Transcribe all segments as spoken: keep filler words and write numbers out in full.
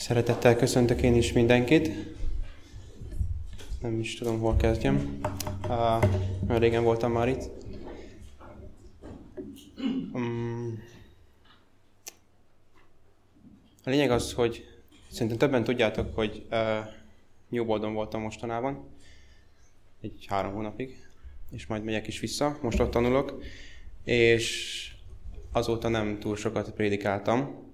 Szeretettel köszöntök én is mindenkit. Nem is tudom, hol kezdjem. Már régen voltam már itt. A lényeg az, hogy szerintem többen tudjátok, hogy New Boldon voltam mostanában. Egy három hónapig. És majd megyek is vissza. Most ott tanulok. És azóta nem túl sokat prédikáltam.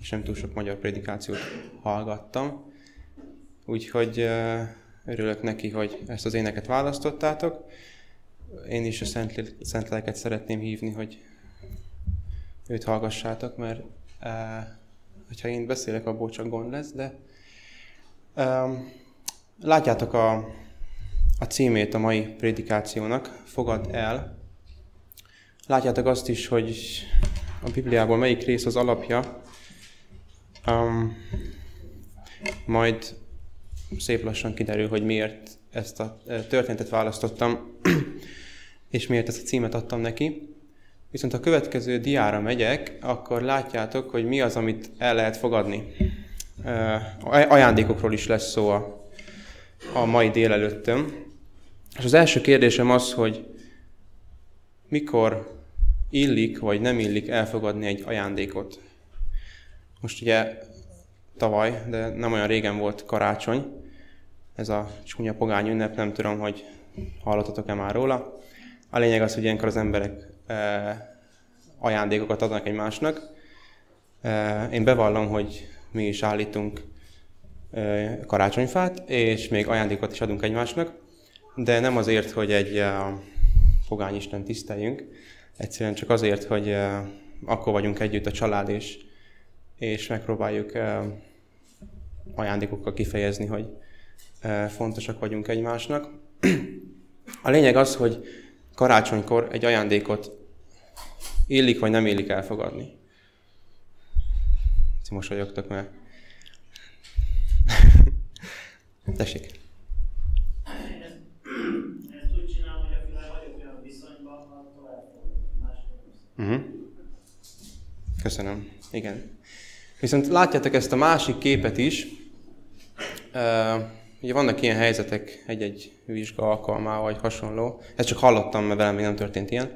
És nem túl sok magyar prédikációt hallgattam. Úgyhogy uh, örülök neki, hogy ezt az éneket választottátok. Én is a szent, szent lelket szeretném hívni, hogy őt hallgassátok, mert uh, ha én beszélek, abból csak gond lesz, de um, látjátok a, a címét a mai prédikációnak, Fogad el. Látjátok azt is, hogy a Bibliából melyik rész az alapja. Um, majd szép lassan kiderül, hogy miért ezt a történetet választottam, és miért ezt a címet adtam neki. Viszont ha következő diára megyek, akkor látjátok, hogy mi az, amit el lehet fogadni. Uh, ajándékokról is lesz szó a, a mai délelőttön. És az első kérdésem az, hogy mikor illik vagy nem illik elfogadni egy ajándékot. Most ugye tavaly, de nem olyan régen volt karácsony, ez a csúnya pogány ünnep, nem tudom, hogy hallottatok-e már róla. A lényeg az, hogy ilyenkor az emberek e, ajándékokat adnak egymásnak. E, én bevallom, hogy mi is állítunk e, karácsonyfát, és még ajándékot is adunk egymásnak, de nem azért, hogy egy e, pogányisten tiszteljünk, egyszerűen csak azért, hogy e, akkor vagyunk együtt a család, és és megpróbáljuk eh, ajándékokkal kifejezni, hogy eh, fontosak vagyunk egymásnak. A lényeg az, hogy karácsonykor egy ajándékot illik vagy nem illik elfogadni. Mosolyogtok, mert... Tessék! Ezt úgy csinálom, hogy akivel vagyok olyan viszonyban, attól elfogadom. Másképp. Köszönöm. Igen. Viszont látjátok ezt a másik képet is. Uh, ugye vannak ilyen helyzetek egy-egy vizsga alkalmával, vagy hasonló. Ezt csak hallottam, mert velem még nem történt ilyen.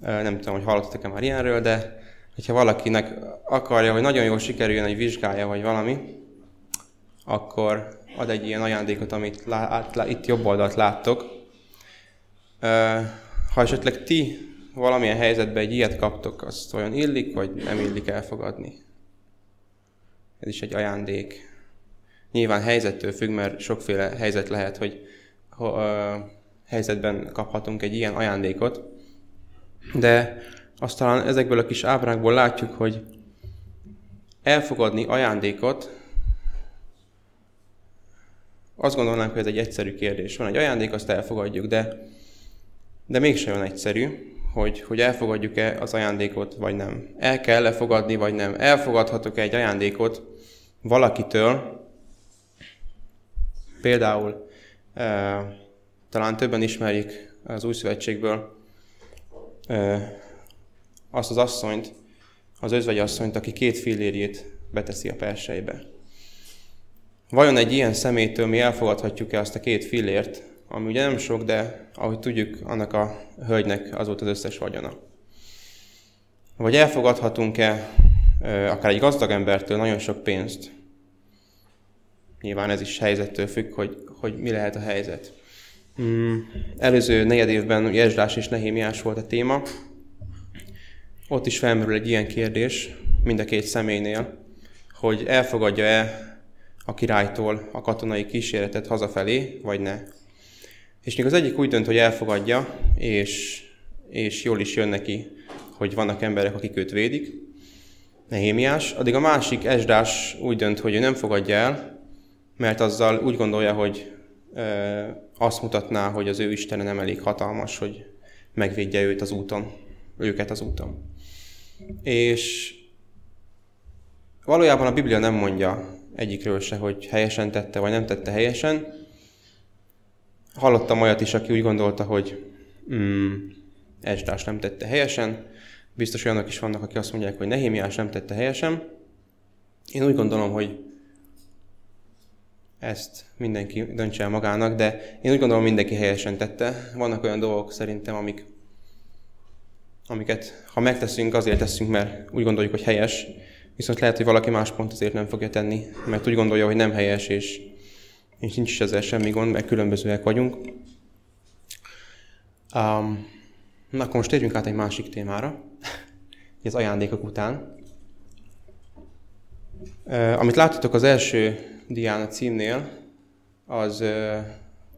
Uh, nem tudom, hogy hallottatok-e már ilyenről, de hogyha valakinek akarja, hogy nagyon jól sikerüljön egy vizsgája, vagy valami, akkor ad egy ilyen ajándékot, amit lát, lát, itt jobb oldalt láttok. Uh, ha esetleg ti valamilyen helyzetben egy ilyet kaptok, azt vajon illik, vagy nem illik elfogadni? Ez is egy ajándék. Nyilván helyzettől függ, mert sokféle helyzet lehet, hogy ö, helyzetben kaphatunk egy ilyen ajándékot. De azt talán ezekből a kis ábrákból látjuk, hogy elfogadni ajándékot, azt gondolnánk, hogy ez egy egyszerű kérdés. Van egy ajándék, azt elfogadjuk, de, de mégsem olyan egyszerű, hogy, hogy elfogadjuk-e az ajándékot, vagy nem. El kell-e fogadni, vagy nem. Elfogadhatok-e egy ajándékot valakitől? Például eh, talán többen ismerjük az Új Szövetségből eh, azt az asszonyt, az özvegyasszonyt, aki két fillérjét beteszi a persejbe. Vajon egy ilyen személytől mi elfogadhatjuk-e azt a két fillért, ami ugye nem sok, de ahogy tudjuk, annak a hölgynek az volt az összes vagyona. Vagy elfogadhatunk-e akár egy gazdag embertől nagyon sok pénzt? Nyilván ez is helyzettől függ, hogy, hogy mi lehet a helyzet. Mm. Előző negyed évben Ezrás és Nehémiás volt a téma. Ott is felmerül egy ilyen kérdés mind a két személynél, hogy elfogadja-e a királytól a katonai kíséretet hazafelé, vagy ne. És még az egyik úgy dönt, hogy elfogadja, és, és jól is jön neki, hogy vannak emberek, akik őt védik, Nehémiás. Addig a másik, Ezrás úgy dönt, hogy ő nem fogadja el, mert azzal úgy gondolja, hogy ö, azt mutatná, hogy az ő istene nem elég hatalmas, hogy megvédje őt az úton, őket az úton. És valójában a Biblia nem mondja egyikről se, hogy helyesen tette, vagy nem tette helyesen. Hallottam olyat is, aki úgy gondolta, hogy mm, Ezrás nem tette helyesen. Biztos olyanok is vannak, akik azt mondják, hogy Nehémiás nem tette helyesen. Én úgy gondolom, hogy ezt mindenki döntse el magának, de én úgy gondolom, mindenki helyesen tette. Vannak olyan dolgok szerintem, amik, amiket ha megteszünk, azért teszünk, mert úgy gondoljuk, hogy helyes, viszont lehet, hogy valaki más pont azért nem fogja tenni, mert úgy gondolja, hogy nem helyes, és, és nincs is ezzel semmi gond, mert különbözőek vagyunk. Um, na, akkor most térjünk át egy másik témára, az ajándékok után. Uh, amit láttatok az első dián a címnél, az uh,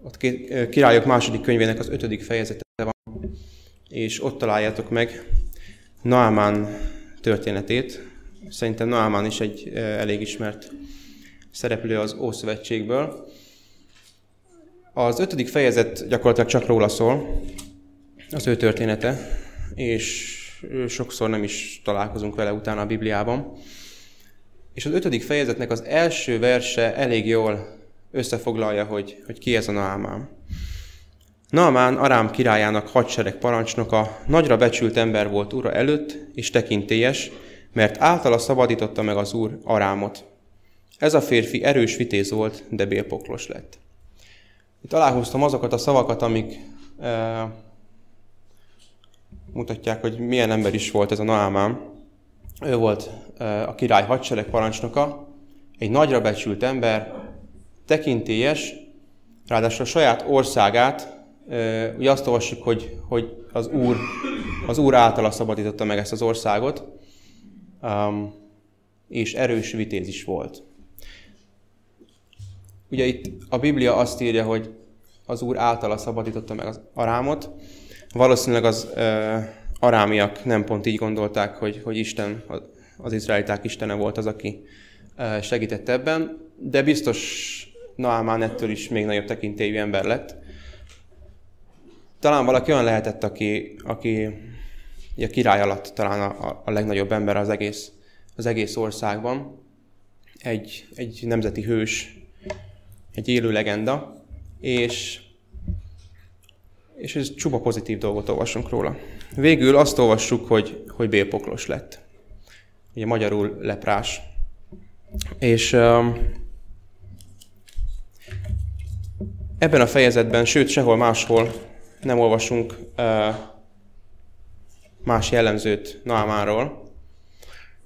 ott két, uh, Királyok második könyvének az ötödik fejezete van, és ott találjátok meg Naamán történetét. Szerintem Naamán is egy uh, elég ismert szereplő az Ószövetségből. Az ötödik fejezet gyakorlatilag csak róla szól, az ő története, és sokszor nem is találkozunk vele utána a Bibliában. És az ötödik fejezetnek az első verse elég jól összefoglalja, hogy, hogy ki ez a Naamán. Naamán Arám királyának hadsereg parancsnoka, nagyra becsült ember volt ura előtt, és tekintélyes, mert általa szabadította meg az úr Arámot. Ez a férfi erős vitéz volt, de bélpoklos lett. Itt aláhúztam azokat a szavakat, amik eh, mutatják, hogy milyen ember is volt ez a Naamán. Ő volt eh, a király hadsereg parancsnoka, egy nagyra becsült ember, tekintélyes, ráadásul a saját országát, eh, ugye azt olvassuk, hogy, hogy az, úr, az úr általa szabadította meg ezt az országot, um, és erős vitéz is volt. Ugye itt a Biblia azt írja, hogy az Úr általa szabadította meg az Arámot. Valószínűleg az ö, arámiak nem pont így gondolták, hogy, hogy Isten, az izraeliták istene volt az, aki ö, segített ebben, de biztos Naamán ettől is még nagyobb tekintélyű ember lett. Talán valaki olyan lehetett, aki, aki a király alatt talán a, a legnagyobb ember az egész, az egész országban. Egy, egy nemzeti hős, egy élő legenda, és, és ez csupa pozitív dolgot olvasunk róla. Végül azt olvassuk, hogy, hogy bélpoklos lett. Ugye magyarul leprás. És um, ebben a fejezetben, sőt sehol máshol nem olvasunk uh, más jellemzőt Naamánról.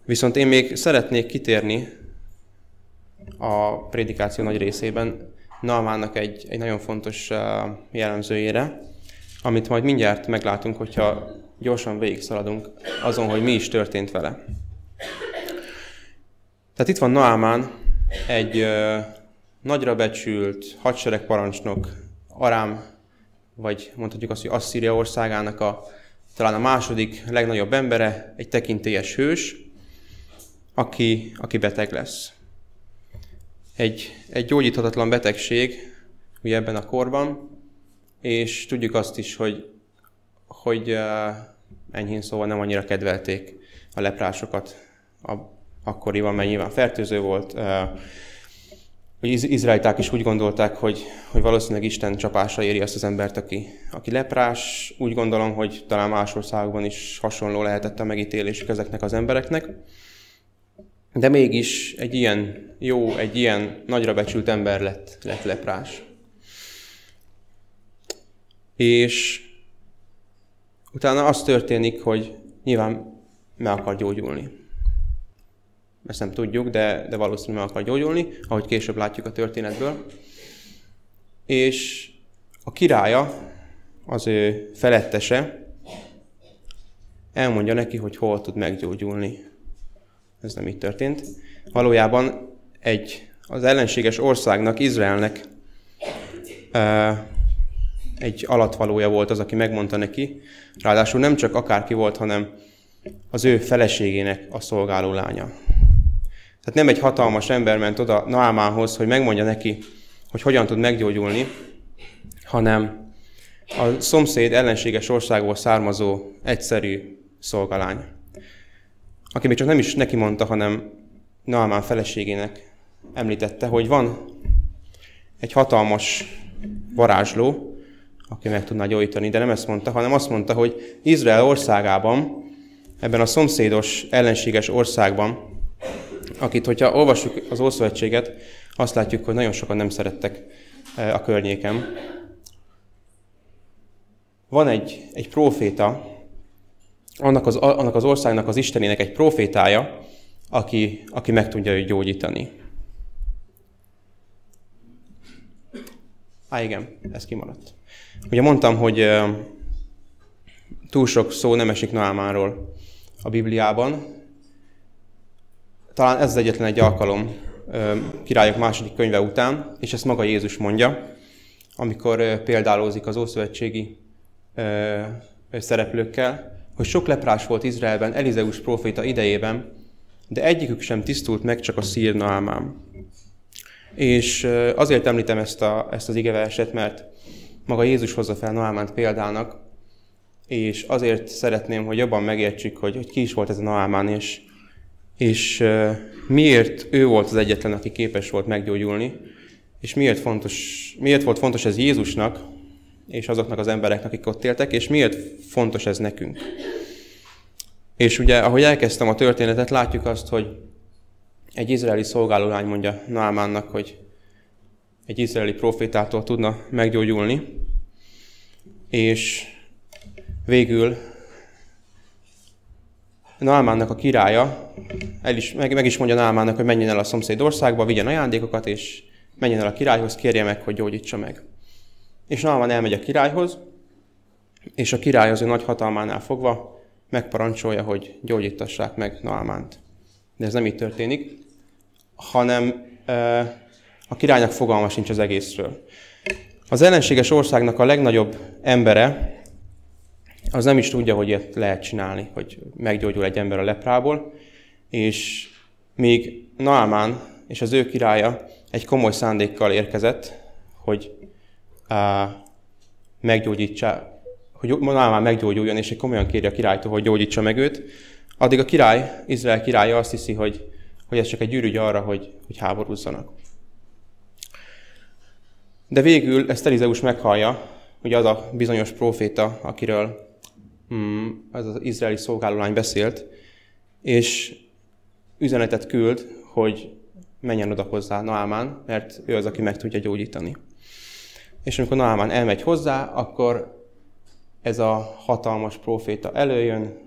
Viszont én még szeretnék kitérni a prédikáció nagy részében Naamánnak egy, egy nagyon fontos jellemzőjére, amit majd mindjárt meglátunk, hogyha gyorsan végigszaladunk azon, hogy mi is történt vele. Tehát itt van Naamán, egy ö, nagyra becsült hadseregparancsnok, Arám, vagy mondhatjuk azt, hogy Asszíria országának a, talán a második legnagyobb embere, egy tekintélyes hős, aki, aki beteg lesz. Egy, egy gyógyíthatatlan betegség, ugye ebben a korban, és tudjuk azt is, hogy, hogy uh, enyhén szóval nem annyira kedvelték a leprásokat a, akkoriban, mert nyilván fertőző volt. Uh, az izraeliták is úgy gondolták, hogy, hogy valószínűleg Isten csapása éri azt az embert, aki, aki leprás. Úgy gondolom, hogy talán más országban is hasonló lehetett a megítélésük ezeknek az embereknek. De mégis egy ilyen jó, egy ilyen nagyra becsült ember lett, lett leprás. És utána az történik, hogy nyilván meg akar gyógyulni. Ezt nem tudjuk, de, de valószínűleg meg akar gyógyulni, ahogy később látjuk a történetből. És a királya, az ő felettese elmondja neki, hogy hol tud meggyógyulni. Ez nem így történt. Valójában egy, az ellenséges országnak, Izraelnek uh, egy alatvalója volt az, aki megmondta neki. Ráadásul nem csak akárki volt, hanem az ő feleségének a szolgáló lánya. Tehát nem egy hatalmas ember ment oda Naamánhoz, hogy megmondja neki, hogy hogyan tud meggyógyulni, hanem a szomszéd ellenséges országból származó egyszerű szolgalány, aki még csak nem is neki mondta, hanem Naamán feleségének említette, hogy van egy hatalmas varázsló, aki meg tudná gyógyítani, de nem ezt mondta, hanem azt mondta, hogy Izrael országában, ebben a szomszédos, ellenséges országban akit, hogyha olvassuk az Ószövetséget, azt látjuk, hogy nagyon sokan nem szerettek a környéken. Van egy, egy próféta, annak az, annak az országnak, az Istenének egy prófétája, aki, aki meg tudja őt gyógyítani. Á, igen, ez kimaradt. Ugye mondtam, hogy túl sok szó nem esik Naamánról a Bibliában. Talán ez az egyetlen egy alkalom Királyok második könyve után, és ezt maga Jézus mondja, amikor példálózik az ószövetségi szereplőkkel, hogy sok leprás volt Izraelben Elizeus próféta idejében, de egyikük sem tisztult meg, csak a szír Naamán. És azért említem ezt, a, ezt az igeverset, mert maga Jézus hozza fel Naamánt példának, és azért szeretném, hogy jobban megértsük, hogy, hogy ki is volt ez a Naamán, és, és miért ő volt az egyetlen, aki képes volt meggyógyulni, és miért, fontos, miért volt fontos ez Jézusnak, és azoknak az embereknek, akik ott éltek, és miért fontos ez nekünk. És ugye, ahogy elkezdtem a történetet, látjuk azt, hogy egy izraeli szolgálólány mondja Naamánnak, hogy egy izraeli profétától tudna meggyógyulni, és végül Naamánnak a királya el is, meg, meg is mondja Naamánnak, hogy menjen el a szomszéd országba, vigyen ajándékokat, és menjen el a királyhoz, kérje meg, hogy gyógyítsa meg. És Naamán elmegy a királyhoz, és a király az ő nagy hatalmánál fogva megparancsolja, hogy gyógyítassák meg Naamánt. De ez nem így történik, hanem e, a királynak fogalma sincs az egészről. Az ellenséges országnak a legnagyobb embere az nem is tudja, hogy ilyet lehet csinálni, hogy meggyógyul egy ember a leprából, és még Naamán és az ő királya egy komoly szándékkal érkezett, hogy meggyógyítsa, hogy Naamán meggyógyuljon, és egy komolyan kéri a királytól, hogy gyógyítsa meg őt. Addig a király, Izrael királya azt hiszi, hogy, hogy ez csak egy ürügy arra, hogy, hogy háborúzzanak. De végül ezt Elizeus meghallja, ugye az a bizonyos próféta, akiről mm, az az izraeli szolgálólány beszélt, és üzenetet küld, hogy menjen oda hozzá Naamán, mert ő az, aki meg tudja gyógyítani. És amikor Naamán elmegy hozzá, akkor ez a hatalmas próféta előjön,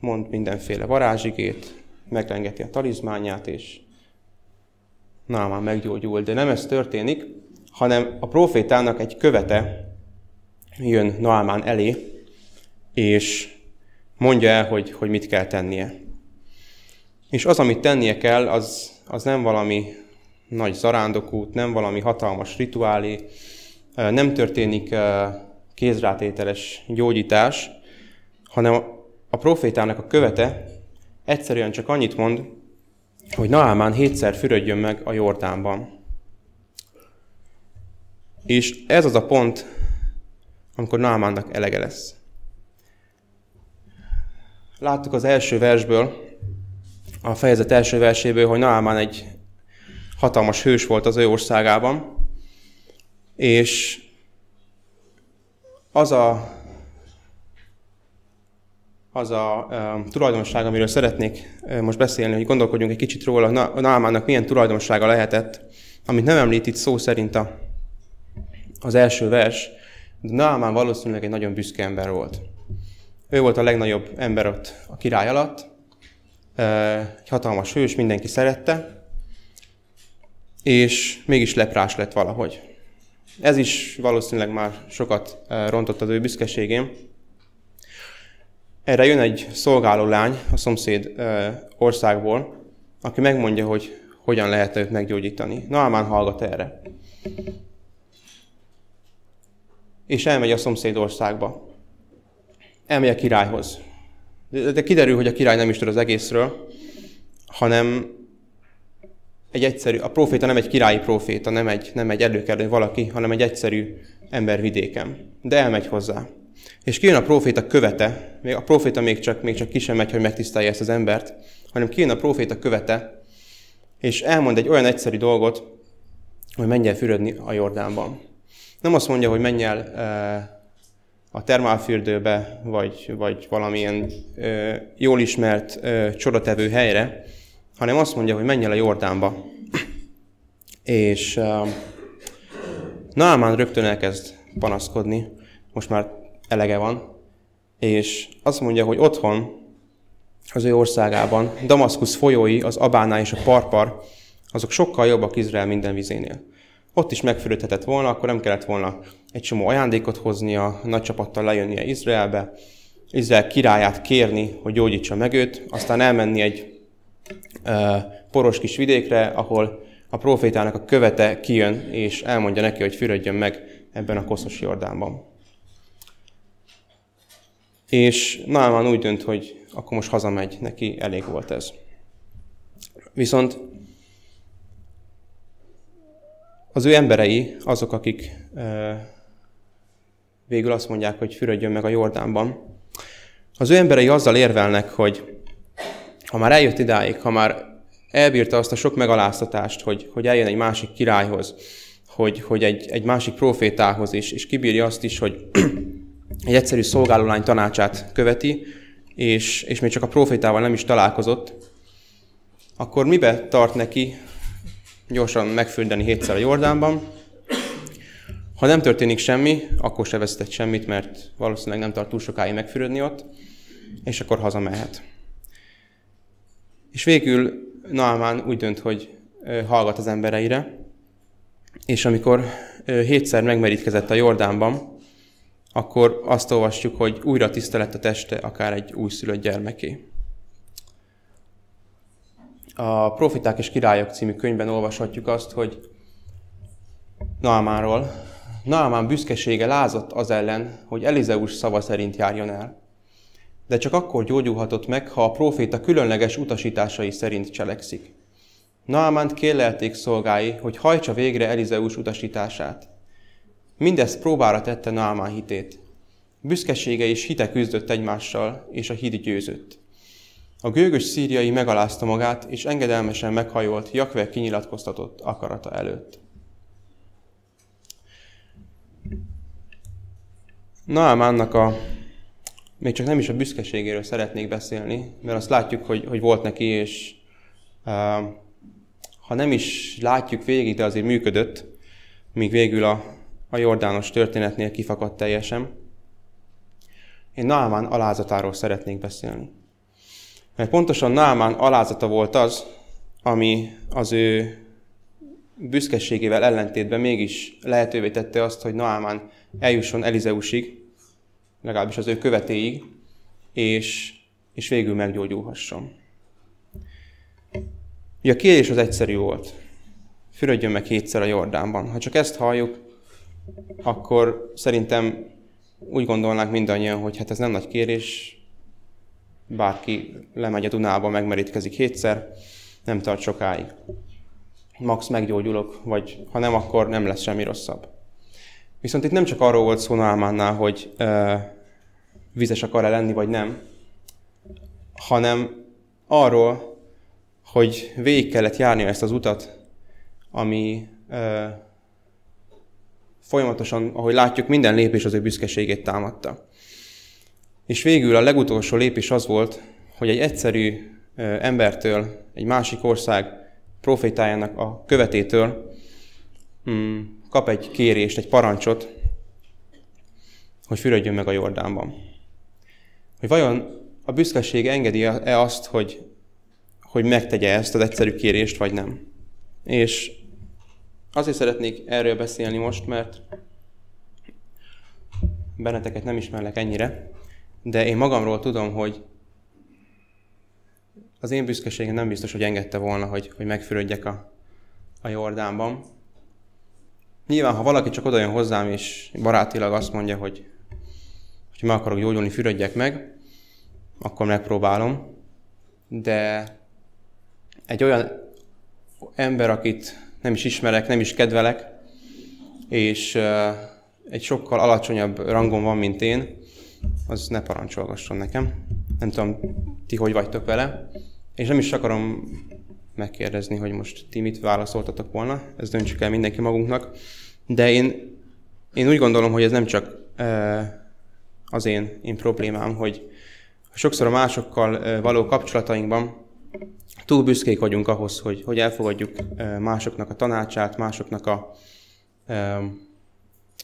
mond mindenféle varázsigét, meglengeti a talizmánját, és Naamán meggyógyul. De nem ez történik, hanem a prófétának egy követe jön Naamán elé, és mondja el, hogy, hogy mit kell tennie. És az, amit tennie kell, az, az nem valami nagy zarándokút, nem valami hatalmas rituálé, nem történik kézrátételes gyógyítás, hanem a profétának a követe egyszerűen csak annyit mond, hogy Naamán hétszer fürödjön meg a Jordánban. És ez az a pont, amikor Naamánnak elege lesz. Láttuk az első versből, a fejezet első verséből, hogy Naamán egy hatalmas hős volt az ő országában, és az a, az a e, tulajdonság, amiről szeretnék e, most beszélni, hogy gondolkodjunk egy kicsit róla, Na, Naamánnak milyen tulajdonsága lehetett, amit nem említ itt szó szerint a, az első vers, de Naamán valószínűleg egy nagyon büszke ember volt. Ő volt a legnagyobb ember ott a király alatt, e, egy hatalmas hős, mindenki szerette, és mégis leprás lett valahogy. Ez is valószínűleg már sokat rontott az ő büszkeségén. Erre jön egy szolgáló lány a szomszéd országból, aki megmondja, hogy hogyan lehet őt meggyógyítani. Naamán hallgat erre. És elmegy a szomszéd országba. Elmegy a királyhoz. De kiderül, hogy a király nem is tud az egészről, hanem egy egyszerű, a próféta nem egy királyi próféta, nem egy, nem egy előkelő valaki, hanem egy egyszerű ember vidéken. De elmegy hozzá. És kijön a próféta követe, a próféta még csak, még csak ki sem megy, hogy megtisztelje ezt az embert, hanem kijön a próféta követe, és elmond egy olyan egyszerű dolgot, hogy menj el fürödni a Jordánban. Nem azt mondja, hogy menj el e, a termálfürdőbe, vagy, vagy valamilyen e, jól ismert e, csodatevő helyre, hanem azt mondja, hogy menj el a Jordánba. És uh, Naamán rögtön elkezd panaszkodni, most már elege van, és azt mondja, hogy otthon, az ő országában, Damaszkusz folyói, az Abáná és a Parpar, azok sokkal jobbak Izrael minden vizénél. Ott is megfürödhetett volna, akkor nem kellett volna egy csomó ajándékot hoznia, nagy csapattal lejönnie Izraelbe, Izrael királyát kérni, hogy gyógyítsa meg őt, aztán elmenni egy uh, poros kis vidékre, ahol a prófétának a követe kijön, és elmondja neki, hogy fürödjön meg ebben a koszos Jordánban. És Naamán úgy dönt, hogy akkor most hazamegy, neki elég volt ez. Viszont az ő emberei, azok, akik ö, végül azt mondják, hogy fürödjön meg a Jordánban, az ő emberei azzal érvelnek, hogy ha már eljött idáig, ha már elbírta azt a sok megaláztatást, hogy, hogy eljön egy másik királyhoz, hogy, hogy egy, egy másik profétához is, és kibírja azt is, hogy egy egyszerű szolgálólány tanácsát követi, és, és még csak a profétával nem is találkozott, akkor mibe tart neki gyorsan megfürdeni hétszer a Jordánban? Ha nem történik semmi, akkor se vesztett semmit, mert valószínűleg nem tart túl sokáig megfürödni ott, és akkor hazamehet. És végül Naamán úgy dönt, hogy hallgat az embereire, és amikor hétszer megmerítkezett a Jordánban, akkor azt olvasjuk, hogy újra tiszta lett a teste, akár egy újszülött gyermeké. A Próféták és Királyok című könyvben olvashatjuk azt, hogy Naamánról: Naamán büszkesége lázadt az ellen, hogy Elizeus szava szerint járjon el, de csak akkor gyógyulhatott meg, ha a próféta különleges utasításai szerint cselekszik. Naamánt kérlelték szolgái, hogy hajtsa végre Elizeus utasítását. Mindezt próbára tette Naamán hitét. Büszkesége és hite küzdött egymással, és a hit győzött. A gőgös szíriai megalázta magát, és engedelmesen meghajolt Jakve kinyilatkoztatott akarata előtt. Naamánnak a még csak nem is a büszkeségéről szeretnék beszélni, mert azt látjuk, hogy, hogy volt neki, és uh, ha nem is látjuk végig, de azért működött, míg végül a, a jordános történetnél kifakadt teljesen. Én Naamán alázatáról szeretnék beszélni. Mert pontosan Naamán alázata volt az, ami az ő büszkeségével ellentétben mégis lehetővé tette azt, hogy Naamán eljusson Elizeusig, legalábbis az ő követéig, és, és végül meggyógyulhasson. Ugye a kérés az egyszerű volt. Fürödjön meg hétszer a Jordánban. Ha csak ezt halljuk, akkor szerintem úgy gondolnánk mindannyian, hogy hát ez nem nagy kérés, bárki lemegy a Dunába, megmerítkezik hétszer, nem tart sokáig. Max meggyógyulok, vagy ha nem, akkor nem lesz semmi rosszabb. Viszont itt nem csak arról volt szó Naamánnál, hogy ö, vizes akar-e lenni, vagy nem, hanem arról, hogy végig kellett járnia ezt az utat, ami ö, folyamatosan, ahogy látjuk, minden lépés az ő büszkeségét támadta. És végül a legutolsó lépés az volt, hogy egy egyszerű ö, embertől, egy másik ország profétájának a követétől hmm, kap egy kérést, egy parancsot, hogy fürödjön meg a Jordánban. Hogy vajon a büszkeség engedi-e azt, hogy, hogy megtegye ezt az egyszerű kérést, vagy nem. És azért szeretnék erről beszélni most, mert benneteket nem ismerlek ennyire, de én magamról tudom, hogy az én büszkeségem nem biztos, hogy engedte volna, hogy, hogy megfürödjek a, a Jordánban. Nyilván, ha valaki csak odajön hozzám, és barátilag azt mondja, hogy, hogy meg akarok gyógyulni, fürödjek meg, akkor megpróbálom. De egy olyan ember, akit nem is ismerek, nem is kedvelek, és uh, egy sokkal alacsonyabb rangon van, mint én, az ne parancsolgasson nekem. Nem tudom, ti hogy vagytok vele, és nem is akarom megkérdezni, hogy most ti mit válaszoltatok volna, ezt döntsük el mindenki magunknak. De én, én úgy gondolom, hogy ez nem csak uh, az én, én problémám, hogy sokszor a másokkal uh, való kapcsolatainkban túl büszkék vagyunk ahhoz, hogy, hogy elfogadjuk másoknak a tanácsát, másoknak a,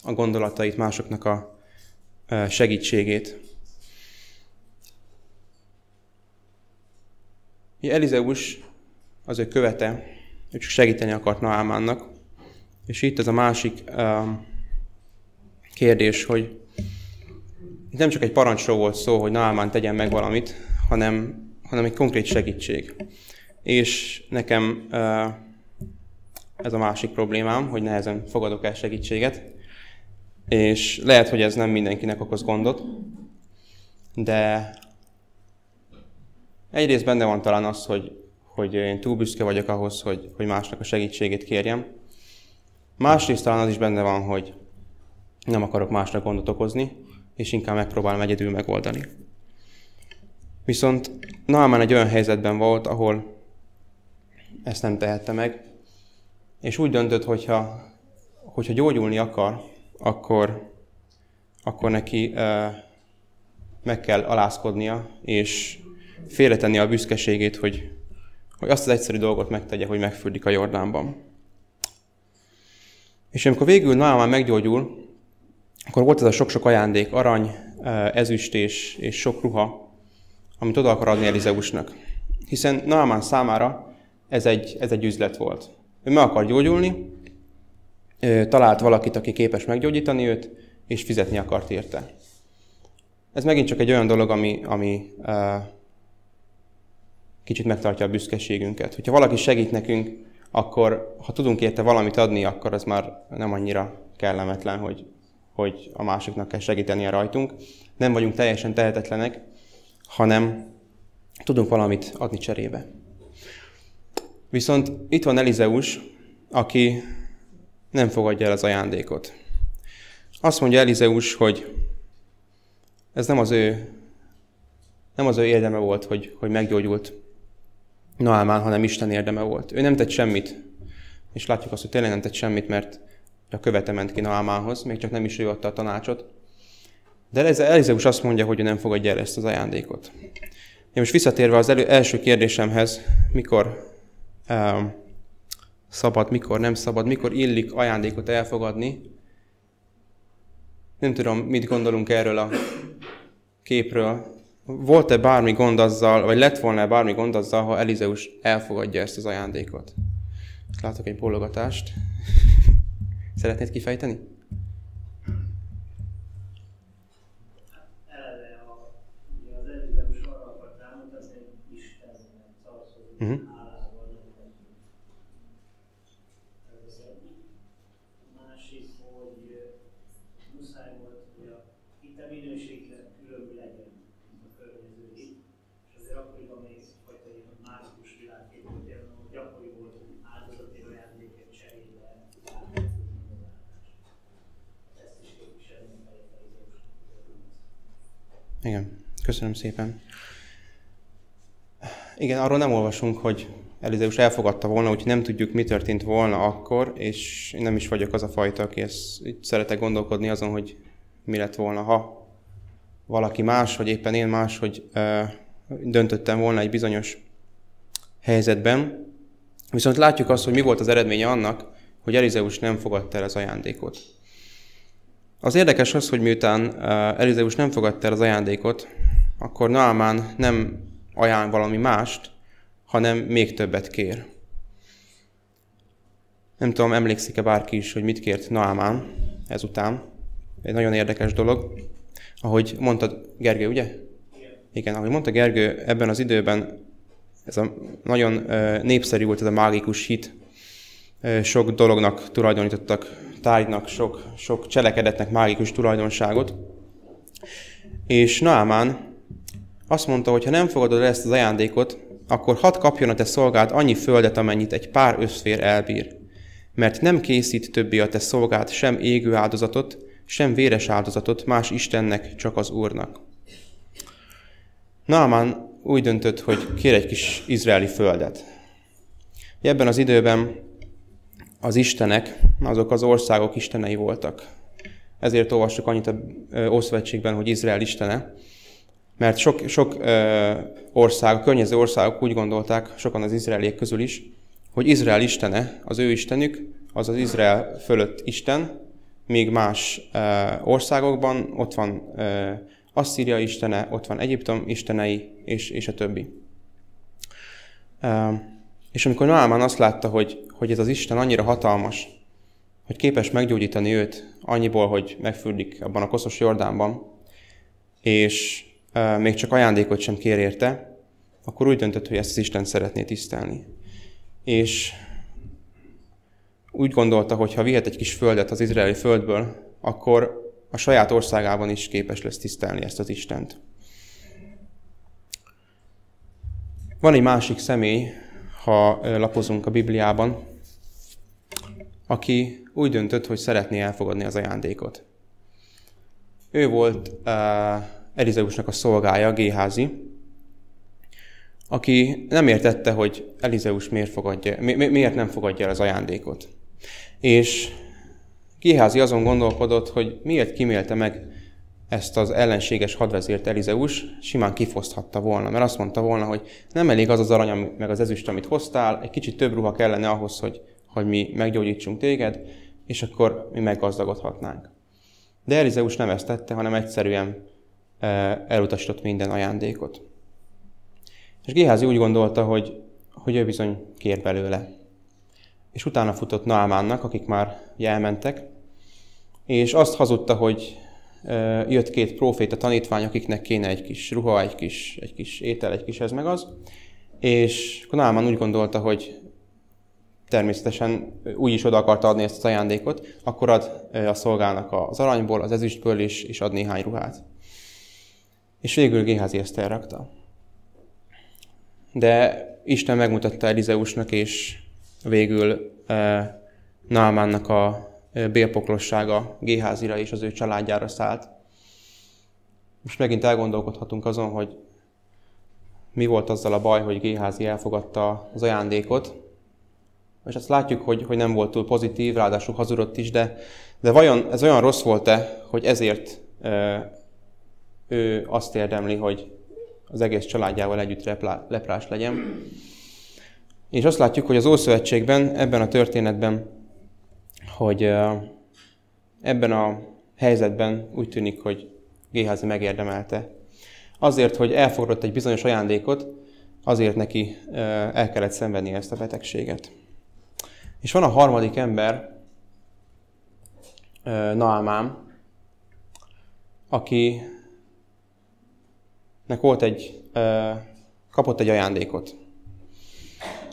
a gondolatait, másoknak a segítségét. Elizeus, az ő követe, ő csak segíteni akart Naamánnak. És itt ez a másik kérdés, hogy nem csak egy parancsról volt szó, hogy Naamán tegyen meg valamit, hanem, hanem egy konkrét segítség. És nekem ez a másik problémám, hogy nehezen fogadok el segítséget, és lehet, hogy ez nem mindenkinek okoz gondot, de egyrészt benne van talán az, hogy, hogy én túl büszke vagyok ahhoz, hogy, hogy másnak a segítségét kérjem. Másrészt talán az is benne van, hogy nem akarok másnak gondot okozni, és inkább megpróbálom egyedül megoldani. Viszont Naamán egy olyan helyzetben volt, ahol ezt nem tehette meg, és úgy döntött, hogyha, hogyha gyógyulni akar, akkor, akkor neki eh, meg kell alázkodnia, és félretenni a büszkeségét, hogy, hogy azt az egyszerű dolgot megtegye, hogy megfürdik a Jordánban. És amikor végül Naamán meggyógyul, akkor volt ez a sok-sok ajándék, arany, ezüst és, és sok ruha, amit oda akar adni Elizeusnak. Hiszen Naamán számára ez egy, ez egy üzlet volt. Ő meg akar gyógyulni, talált valakit, aki képes meggyógyítani őt, és fizetni akart érte. Ez megint csak egy olyan dolog, ami, ami uh, kicsit megtartja a büszkeségünket. Hogyha valaki segít nekünk, akkor ha tudunk érte valamit adni, akkor az már nem annyira kellemetlen, hogy, hogy a másiknak kell segítenie rajtunk. Nem vagyunk teljesen tehetetlenek, hanem tudunk valamit adni cserébe. Viszont itt van Elizeus, aki nem fogadja el az ajándékot. Azt mondja Elizeus, hogy ez nem az ő, nem az ő érdeme volt, hogy, hogy meggyógyult Naamán, hanem Isten érdeme volt. Ő nem tett semmit, és látjuk azt, hogy tényleg nem tett semmit, mert a követe ment ki Naamánhoz, még csak nem is ő adta a tanácsot. De Elizeus azt mondja, hogy ő nem fogadja el ezt az ajándékot. Én most visszatérve az elő, első kérdésemhez, mikor uh, szabad, mikor nem szabad, mikor illik ajándékot elfogadni. Nem tudom, mit gondolunk erről a képről. Volt-e bármi gond azzal, vagy lett volna bármi gond azzal, ha Elizeus elfogadja ezt az ajándékot? Látok egy bólogatást. Szeretnéd kifejteni? Eleve az Elizeus arra akart rámutatni, hogy Isten nem szarszó. Igen, köszönöm szépen. Igen, arról nem olvasunk, hogy Elizeus elfogadta volna, úgyhogy nem tudjuk, mi történt volna akkor, és én nem is vagyok az a fajta, aki ezt szeretek gondolkodni azon, hogy mi lett volna, ha valaki más, vagy éppen én más, hogy ö, döntöttem volna egy bizonyos helyzetben. Viszont látjuk azt, hogy mi volt az eredménye annak, hogy Elizeus nem fogadta el az ajándékot. Az érdekes az, hogy miután Elizeus nem fogadta el az ajándékot, akkor Naamán nem ajánl valami mást, hanem még többet kér. Nem tudom, emlékszik-e bárki is, hogy mit kért Naamán ezután. Egy nagyon érdekes dolog. Ahogy mondta Gergő, ugye? Igen. Igen, ahogy mondta Gergő, ebben az időben ez a nagyon népszerű volt ez a mágikus hit. Sok dolognak tulajdonítottak, tárgynak, sok, sok cselekedetnek mágikus tulajdonságot. És Naamán azt mondta, hogy ha nem fogadod el ezt az ajándékot, akkor hadd kapjon a te szolgád annyi földet, amennyit egy pár összfér elbír. Mert nem készít többé a te szolgád sem égő áldozatot, sem véres áldozatot más Istennek, csak az Úrnak. Naamán úgy döntött, hogy kér egy kis izraeli földet. Ebben az időben az istenek, azok az országok istenei voltak. Ezért olvassuk annyit az Ószövetségben, hogy Izrael istene. Mert sok, sok ö, ország, a környező országok úgy gondolták, sokan az izraeliek közül is, hogy Izrael istene, az ő istenük, az az Izrael fölött isten, míg más ö, országokban ott van ö, Asszíria istene, ott van Egyiptom istenei, és, és a többi. Ö, és amikor Naamán azt látta, hogy, hogy ez az Isten annyira hatalmas, hogy képes meggyógyítani őt annyiból, hogy megfürdik abban a koszos Jordánban, és uh, még csak ajándékot sem kér érte, akkor úgy döntött, hogy ezt az Isten szeretné tisztelni. És úgy gondolta, hogy ha vihet egy kis földet az izraeli földből, akkor a saját országában is képes lesz tisztelni ezt az Istent. Van egy másik személy, ha lapozunk a Bibliában, aki úgy döntött, hogy szeretné elfogadni az ajándékot. Ő volt uh, Elizeusnak a szolgája, Géházi, aki nem értette, hogy Elizeus miért, fogadja, mi, miért nem fogadja el az ajándékot. És Géházi azon gondolkodott, hogy miért kímélte meg ezt az ellenséges hadvezért Elizeus, simán kifoszthatta volna, mert azt mondta volna, hogy nem elég az az arany, meg az ezüst, amit hoztál, egy kicsit több ruha kellene ahhoz, hogy, hogy mi meggyógyítsunk téged, és akkor mi meggazdagodhatnánk. De Elizeus nem ezt tette, hanem egyszerűen elutasított minden ajándékot. És Géházi úgy gondolta, hogy, hogy ő bizony kér belőle. És utána futott Naamánnak, akik már elmentek, és azt hazudta, hogy jött két próféta tanítvány, akiknek kéne egy kis ruha, egy kis, egy kis étel, egy kis ez meg az. És akkor Naamán úgy gondolta, hogy természetesen úgy is oda akarta adni ezt az ajándékot, akkor ad a szolgának az aranyból, az ezüstből is, és ad néhány ruhát. És végül Géházi ezt elrakta. De Isten megmutatta Elizeusnak, és végül eh, Naamánnak a bélpoklossága Géházira és az ő családjára szállt. Most megint elgondolkodhatunk azon, hogy mi volt azzal a baj, hogy Géházi elfogadta az ajándékot. És azt látjuk, hogy, hogy nem volt túl pozitív, ráadásul hazudott is, de, de vajon ez olyan rossz volt-e, hogy ezért e, ő azt érdemli, hogy az egész családjával együtt leplá, leprás legyen. És azt látjuk, hogy az Ószövetségben, ebben a történetben, hogy e, ebben a helyzetben úgy tűnik, hogy Géházi megérdemelte. Azért, hogy elfogadott egy bizonyos ajándékot, azért neki e, el kellett szenvedni ezt a betegséget. És van a harmadik ember, Naamán, akinek volt egy, kapott egy ajándékot.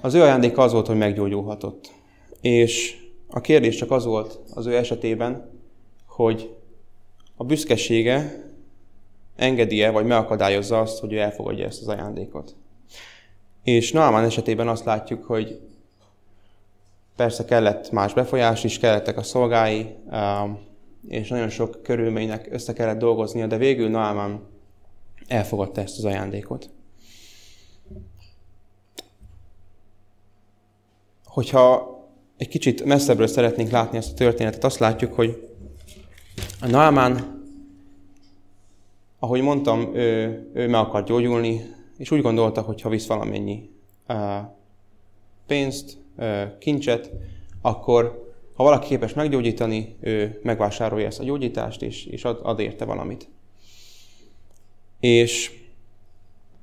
Az ő ajándéka az volt, hogy meggyógyulhatott. És a kérdés csak az volt az ő esetében, hogy a büszkesége engedi-e, vagy megakadályozza azt, hogy ő elfogadja ezt az ajándékot. És Naamán esetében azt látjuk, hogy persze kellett más befolyás is, kellettek a szolgái, és nagyon sok körülménynek össze kellett dolgoznia, de végül Naamán elfogadta ezt az ajándékot. Hogyha egy kicsit messzebbről szeretnénk látni ezt a történetet, azt látjuk, hogy Naamán, ahogy mondtam, ő, ő meg akart gyógyulni, és úgy gondolta, hogy ha visz valamennyi pénzt, kincset, akkor ha valaki képes meggyógyítani, ő megvásárolja ezt a gyógyítást, és, és ad, ad érte valamit. És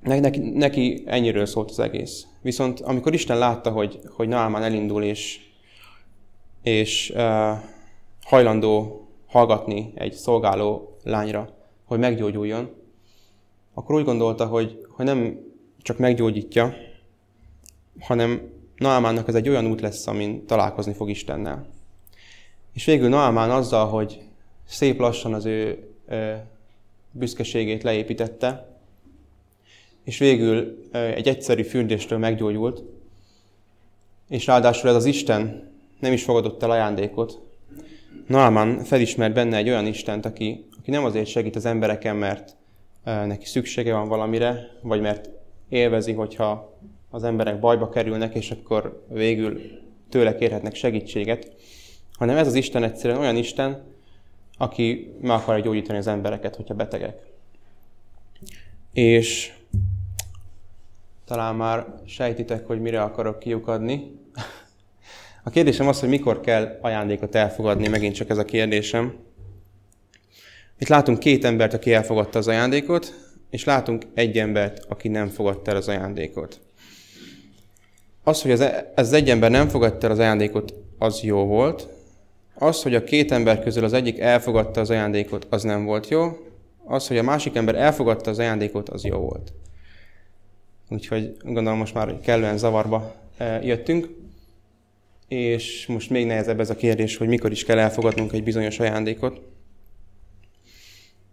neki, neki ennyiről szólt az egész. Viszont amikor Isten látta, hogy, hogy Naamán elindul, és, és uh, hajlandó hallgatni egy szolgáló lányra, hogy meggyógyuljon, akkor úgy gondolta, hogy, hogy nem csak meggyógyítja, hanem Naamánnak ez egy olyan út lesz, amin találkozni fog Istennel. És végül Naamán azzal, hogy szép lassan az ő ö, büszkeségét leépítette, és végül ö, egy egyszerű fürdéstől meggyógyult, és ráadásul ez az Isten nem is fogadott el ajándékot. Naamán felismert benne egy olyan Istent, aki, aki nem azért segít az embereken, mert ö, neki szüksége van valamire, vagy mert élvezi, hogyha az emberek bajba kerülnek, és akkor végül tőle kérhetnek segítséget, hanem ez az Isten egyszerűen olyan Isten, aki meg akarja gyógyítani az embereket, hogyha betegek. és talán már sejtitek, hogy mire akarok kiukadni. A kérdésem az, hogy mikor kell ajándékot elfogadni, megint csak ez a kérdésem. Itt látunk két embert, aki elfogadta az ajándékot, és látunk egy embert, aki nem fogadta el az ajándékot. Az, hogy ez az egy ember nem fogadta el az ajándékot, az jó volt. Az, hogy a két ember közül az egyik elfogadta az ajándékot, az nem volt jó. Az, hogy a másik ember elfogadta az ajándékot, az jó volt. Úgyhogy gondolom most már kellően zavarba jöttünk, és most még nehezebb ez a kérdés, hogy mikor is kell elfogadnunk egy bizonyos ajándékot.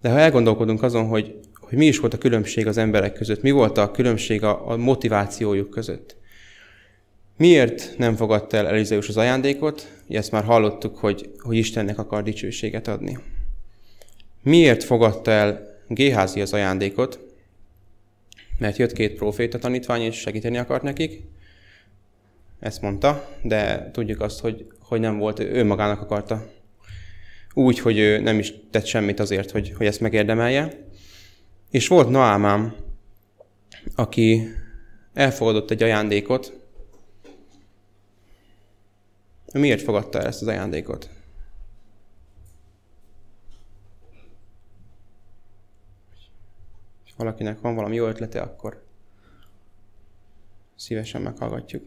De ha elgondolkodunk azon, hogy, hogy mi is volt a különbség az emberek között, mi volt a különbség a, a motivációjuk között. Miért nem fogadta el Elizeus az ajándékot? Ezt már hallottuk, hogy, hogy Istennek akar dicsőséget adni. Miért fogadta el Géházi az ajándékot? Mert jött két próféta tanítvány, és segíteni akart nekik. Ezt mondta, de tudjuk azt, hogy, hogy nem volt, ő magának akarta. Úgy, hogy ő nem is tett semmit azért, hogy, hogy ezt megérdemelje. És volt Naamán, aki elfogadott egy ajándékot. Miért fogadta el ezt az ajándékot? Valakinek van valami jó ötlete, akkor szívesen meghallgatjuk.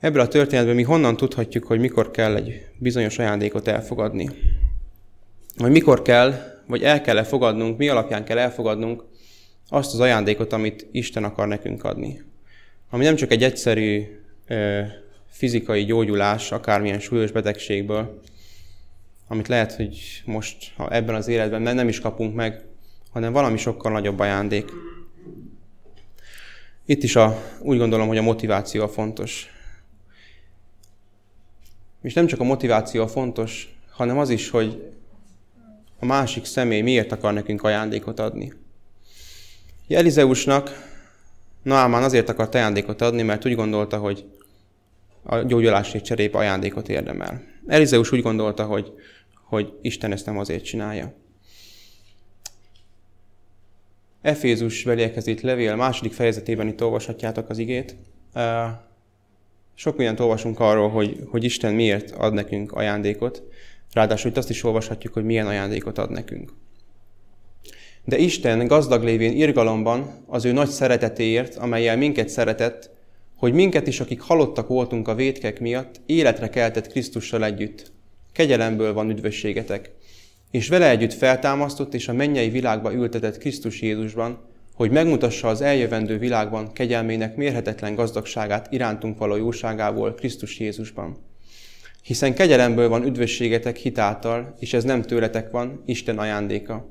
Ebből a történetben mi honnan tudhatjuk, hogy mikor kell egy bizonyos ajándékot elfogadni? Vagy mikor kell, vagy el kell-e fogadnunk, mi alapján kell elfogadnunk azt az ajándékot, amit Isten akar nekünk adni. Ami nem csak egy egyszerű ö, fizikai gyógyulás, akármilyen súlyos betegségből, amit lehet, hogy most ha ebben az életben nem is kapunk meg, hanem valami sokkal nagyobb ajándék. Itt is a, úgy gondolom, hogy a motiváció a fontos. És nem csak a motiváció a fontos, hanem az is, hogy a másik személy miért akar nekünk ajándékot adni. Elizeusnak Naamán azért akart ajándékot adni, mert úgy gondolta, hogy a gyógyulásért cserébe ajándékot érdemel. Elizeus úgy gondolta, hogy, hogy Isten ezt nem azért csinálja. Efézus beliekhez írt levél második fejezetében itt olvashatjátok az igét. Sok mindent olvasunk arról, hogy, hogy Isten miért ad nekünk ajándékot. Ráadásul itt azt is olvashatjuk, hogy milyen ajándékot ad nekünk. De Isten gazdag lévén irgalomban az ő nagy szeretetéért, amellyel minket szeretett, hogy minket is, akik halottak voltunk a vétkek miatt, életre keltett Krisztussal együtt. Kegyelemből van üdvösségetek. És vele együtt feltámasztott és a mennyei világba ültetett Krisztus Jézusban, hogy megmutassa az eljövendő világban kegyelmének mérhetetlen gazdagságát irántunk való jóságából Krisztus Jézusban. Hiszen kegyelemből van üdvösségetek hitáltal, és ez nem tőletek van, Isten ajándéka.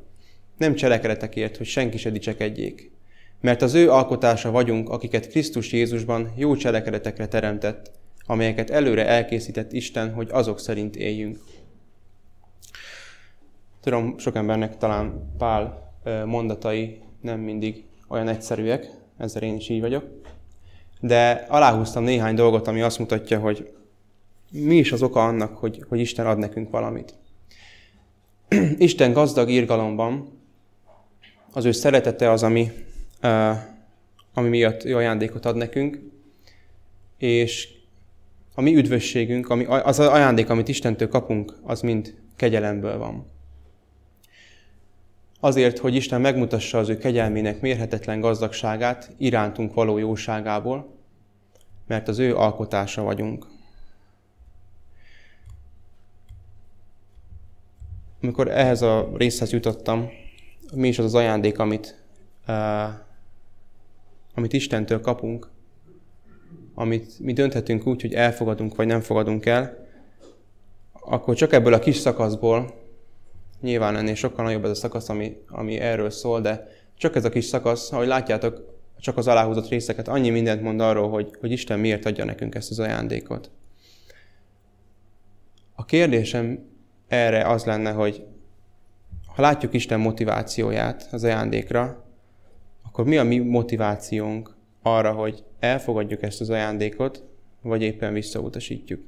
Nem cselekedetekért, hogy senki se dicsekedjék. Mert az ő alkotása vagyunk, akiket Krisztus Jézusban jó cselekedetekre teremtett, amelyeket előre elkészített Isten, hogy azok szerint éljünk. Tudom, sok embernek talán Pál mondatai nem mindig olyan egyszerűek, ezzel én is így vagyok, de aláhúztam néhány dolgot, ami azt mutatja, hogy mi is az oka annak, hogy, hogy Isten ad nekünk valamit. Isten gazdag irgalomban, az ő szeretete az, ami, uh, ami miatt ő ajándékot ad nekünk, és a mi üdvösségünk, ami, az ajándék, amit Istentől kapunk, az mind kegyelemből van. Azért, hogy Isten megmutassa az ő kegyelmének mérhetetlen gazdagságát irántunk való jóságából, mert az ő alkotása vagyunk. Amikor ehhez a részhez jutottam, mi is az az ajándék, amit, uh, amit Istentől kapunk, amit mi dönthetünk úgy, hogy elfogadunk vagy nem fogadunk el, akkor csak ebből a kis szakaszból, nyilván ennél sokkal nagyobb ez a szakasz, ami, ami erről szól, de csak ez a kis szakasz, ahogy látjátok, csak az aláhúzott részeket, annyi mindent mond arról, hogy, hogy Isten miért adja nekünk ezt az ajándékot. A kérdésem erre az lenne, hogy ha látjuk Isten motivációját az ajándékra, akkor mi a mi motivációnk arra, hogy elfogadjuk ezt az ajándékot, vagy éppen visszautasítjuk?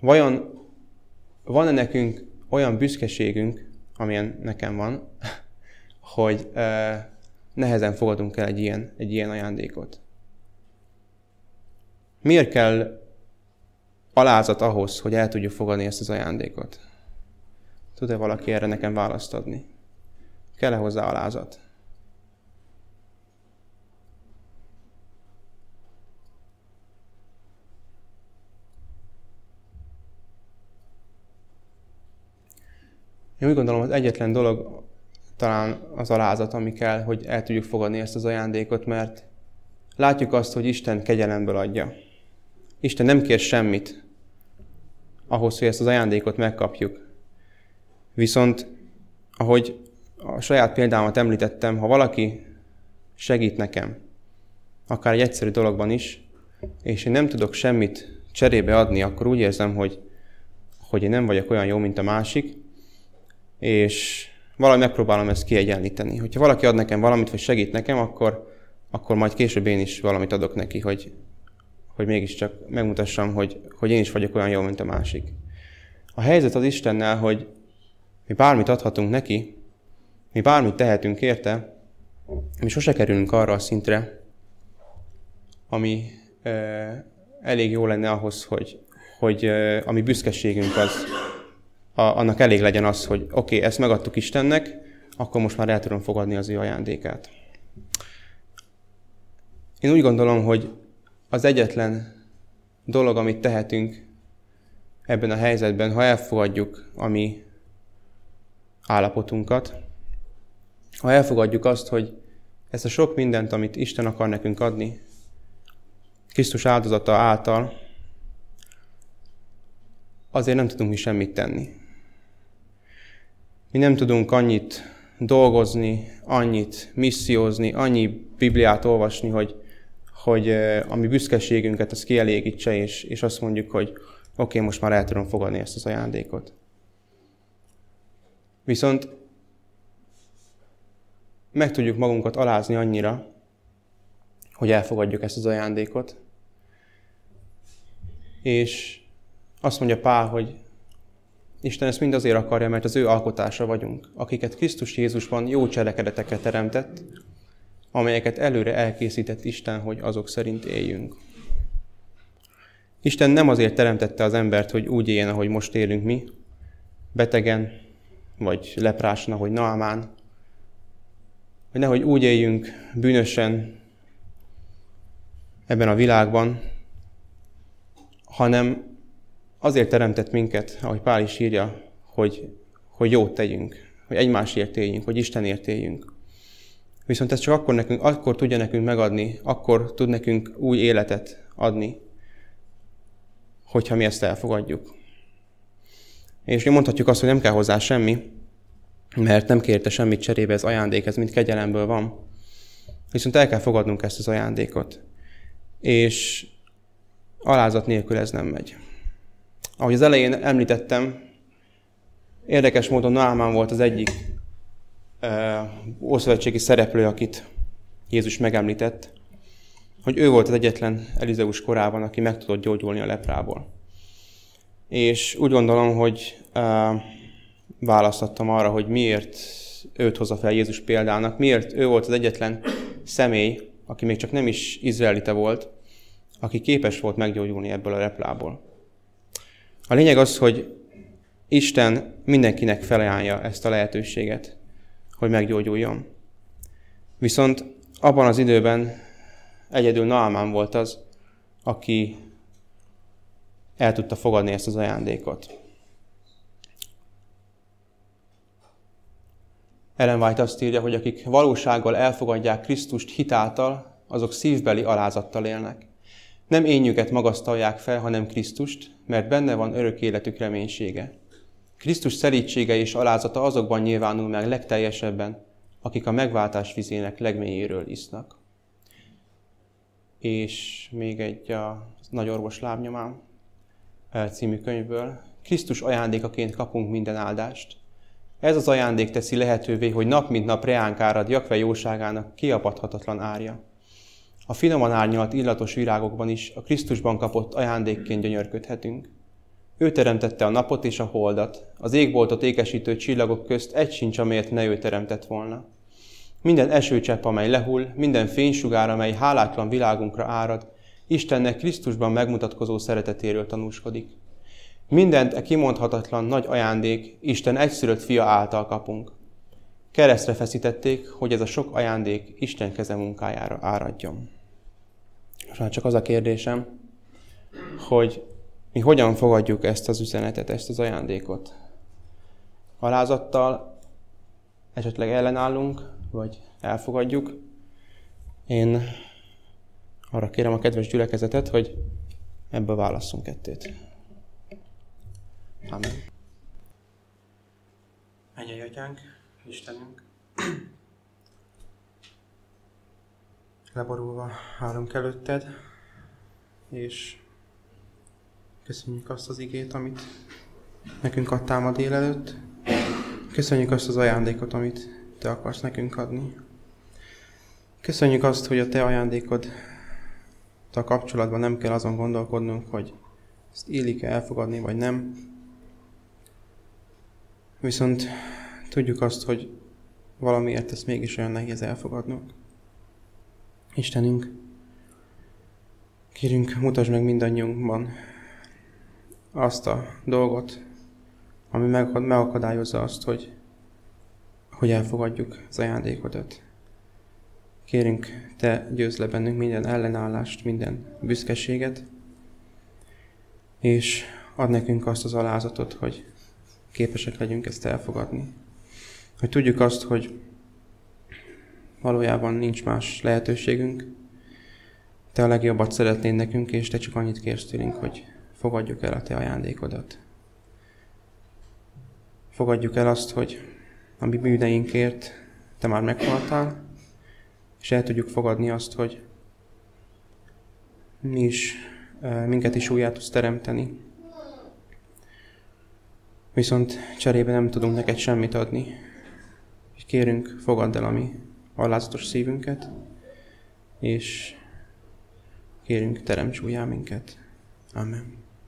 Vajon van-e nekünk olyan büszkeségünk, amilyen nekem van, hogy uh, nehezen fogadunk el egy ilyen, egy ilyen ajándékot? Miért kell alázat ahhoz, hogy el tudjuk fogadni ezt az ajándékot? Tud-e valaki erre nekem választ adni? Kell-e hozzá alázat? Én úgy gondolom, az egyetlen dolog talán az alázat, ami kell, hogy el tudjuk fogadni ezt az ajándékot, mert látjuk azt, hogy Isten kegyelemből adja. Isten nem kér semmit ahhoz, hogy ezt az ajándékot megkapjuk. Viszont, ahogy a saját példámat említettem, ha valaki segít nekem, akár egy egyszerű dologban is, és én nem tudok semmit cserébe adni, akkor úgy érzem, hogy, hogy én nem vagyok olyan jó, mint a másik, és valahogy megpróbálom ezt kiegyenlíteni. Hogyha valaki ad nekem valamit, vagy segít nekem, akkor, akkor majd később én is valamit adok neki, hogy, hogy mégiscsak megmutassam, hogy, hogy én is vagyok olyan jó, mint a másik. A helyzet az Istennel, hogy mi bármit adhatunk neki, mi bármit tehetünk érte, mi sose kerülünk arra a szintre, ami eh, elég jó lenne ahhoz, hogy, hogy eh, a mi büszkeségünk az, a, annak elég legyen az, hogy oké, okay, ezt megadtuk Istennek, akkor most már el tudom fogadni az ő ajándékát. Én úgy gondolom, hogy az egyetlen dolog, amit tehetünk ebben a helyzetben, ha elfogadjuk a mi állapotunkat, ha elfogadjuk azt, hogy ezt a sok mindent, amit Isten akar nekünk adni, Krisztus áldozata által, azért nem tudunk mi semmit tenni. Mi nem tudunk annyit dolgozni, annyit missziózni, annyi Bibliát olvasni, hogy, hogy a mi büszkeségünket az kielégítse, és, és azt mondjuk, hogy oké, okay, most már el tudom fogadni ezt az ajándékot. Viszont meg tudjuk magunkat alázni annyira, hogy elfogadjuk ezt az ajándékot. És azt mondja Pál, hogy Isten ezt mind azért akarja, mert az ő alkotása vagyunk, akiket Krisztus Jézusban jó cselekedetekre teremtett, amelyeket előre elkészített Isten, hogy azok szerint éljünk. Isten nem azért teremtette az embert, hogy úgy éljen, ahogy most élünk mi, betegen, vagy leprásan, ahogy Naamán, hogy nehogy úgy éljünk bűnösen ebben a világban, hanem azért teremtett minket, ahogy Pál is írja, hogy, hogy jót tegyünk, hogy egymásért éljünk, hogy Istenért éljünk. Viszont ez csak akkor, nekünk, akkor tudja nekünk megadni, akkor tud nekünk új életet adni, hogyha mi ezt elfogadjuk. És mi mondhatjuk azt, hogy nem kell hozzá semmi, mert nem kérte semmit cserébe ez ajándék, ez mind kegyelemből van. Viszont el kell fogadnunk ezt az ajándékot. És alázat nélkül ez nem megy. Ahogy az elején említettem, érdekes módon Naamán volt az egyik ö, ószövetségi szereplő, akit Jézus megemlített, hogy ő volt az egyetlen Elizeus korában, aki meg tudott gyógyulni a leprából. És úgy gondolom, hogy ö, választottam arra, hogy miért őt hozza fel Jézus példának, miért ő volt az egyetlen személy, aki még csak nem is izraelite volt, aki képes volt meggyógyulni ebből a leprából. A lényeg az, hogy Isten mindenkinek felajánlja ezt a lehetőséget, hogy meggyógyuljon. Viszont abban az időben egyedül Naamán volt az, aki el tudta fogadni ezt az ajándékot. Ellen White azt írja, hogy akik valósággal elfogadják Krisztust hitáltal, azok szívbeli alázattal élnek. Nem énjüket magasztalják fel, hanem Krisztust, mert benne van örök életük reménysége. Krisztus szelítsége és alázata azokban nyilvánul meg legteljesebben, akik a megváltás vizének legmélyéről isznak. És még egy a Nagy orvos lábnyomám című könyvből. Krisztus ajándékaként kapunk minden áldást. Ez az ajándék teszi lehetővé, hogy nap mint nap reánk árad Jakve jóságának kiapadhatatlan árja. A finoman árnyalt illatos virágokban is a Krisztusban kapott ajándékként gyönyörködhetünk. Ő teremtette a napot és a holdat, az égboltot ékesítő csillagok közt egy sincs, amelyet ne ő teremtett volna. Minden esőcsepp, amely lehull, minden fénysugár, amely hálátlan világunkra árad, Istennek Krisztusban megmutatkozó szeretetéről tanúskodik. Mindent e kimondhatatlan nagy ajándék Isten egyszülött fia által kapunk. Keresztre feszítették, hogy ez a sok ajándék Isten keze munkájára áradjon. És már csak az a kérdésem, hogy mi hogyan fogadjuk ezt az üzenetet, ezt az ajándékot? Alázattal esetleg ellenállunk, vagy elfogadjuk. Én arra kérem a kedves gyülekezetet, hogy ebből válasszunk kettőt. Amen. Mennyei Atyánk, Istenünk, leborulva állunk előtted, és köszönjük azt az igét, amit nekünk adtál ma délelőtt. Köszönjük azt az ajándékot, amit te akarsz nekünk adni. Köszönjük azt, hogy a te ajándékod a kapcsolatban nem kell azon gondolkodnunk, hogy ezt illik-e elfogadni, vagy nem. Viszont tudjuk azt, hogy valamiért ezt mégis olyan nehéz elfogadnunk. Istenünk, kérünk, mutasd meg mindannyiunkban azt a dolgot, ami megakadályozza azt, hogy, hogy elfogadjuk az ajándékodat. Kérünk, te győzz le bennünk minden ellenállást, minden büszkeséget, és add nekünk azt az alázatot, hogy képesek legyünk ezt elfogadni. Hogy tudjuk azt, hogy valójában nincs más lehetőségünk, te a legjobbat szeretnéd nekünk, és te csak annyit kérsz tőlünk, hogy fogadjuk el a te ajándékodat. Fogadjuk el azt, hogy a mi bűneinkért te már meghaltál, és el tudjuk fogadni azt, hogy mi is, minket is újjá tudsz teremteni. Viszont cserébe nem tudunk neked semmit adni. És kérünk, fogadd el a mi alázatos szívünket, és kérünk, teremts újjá minket. Amen.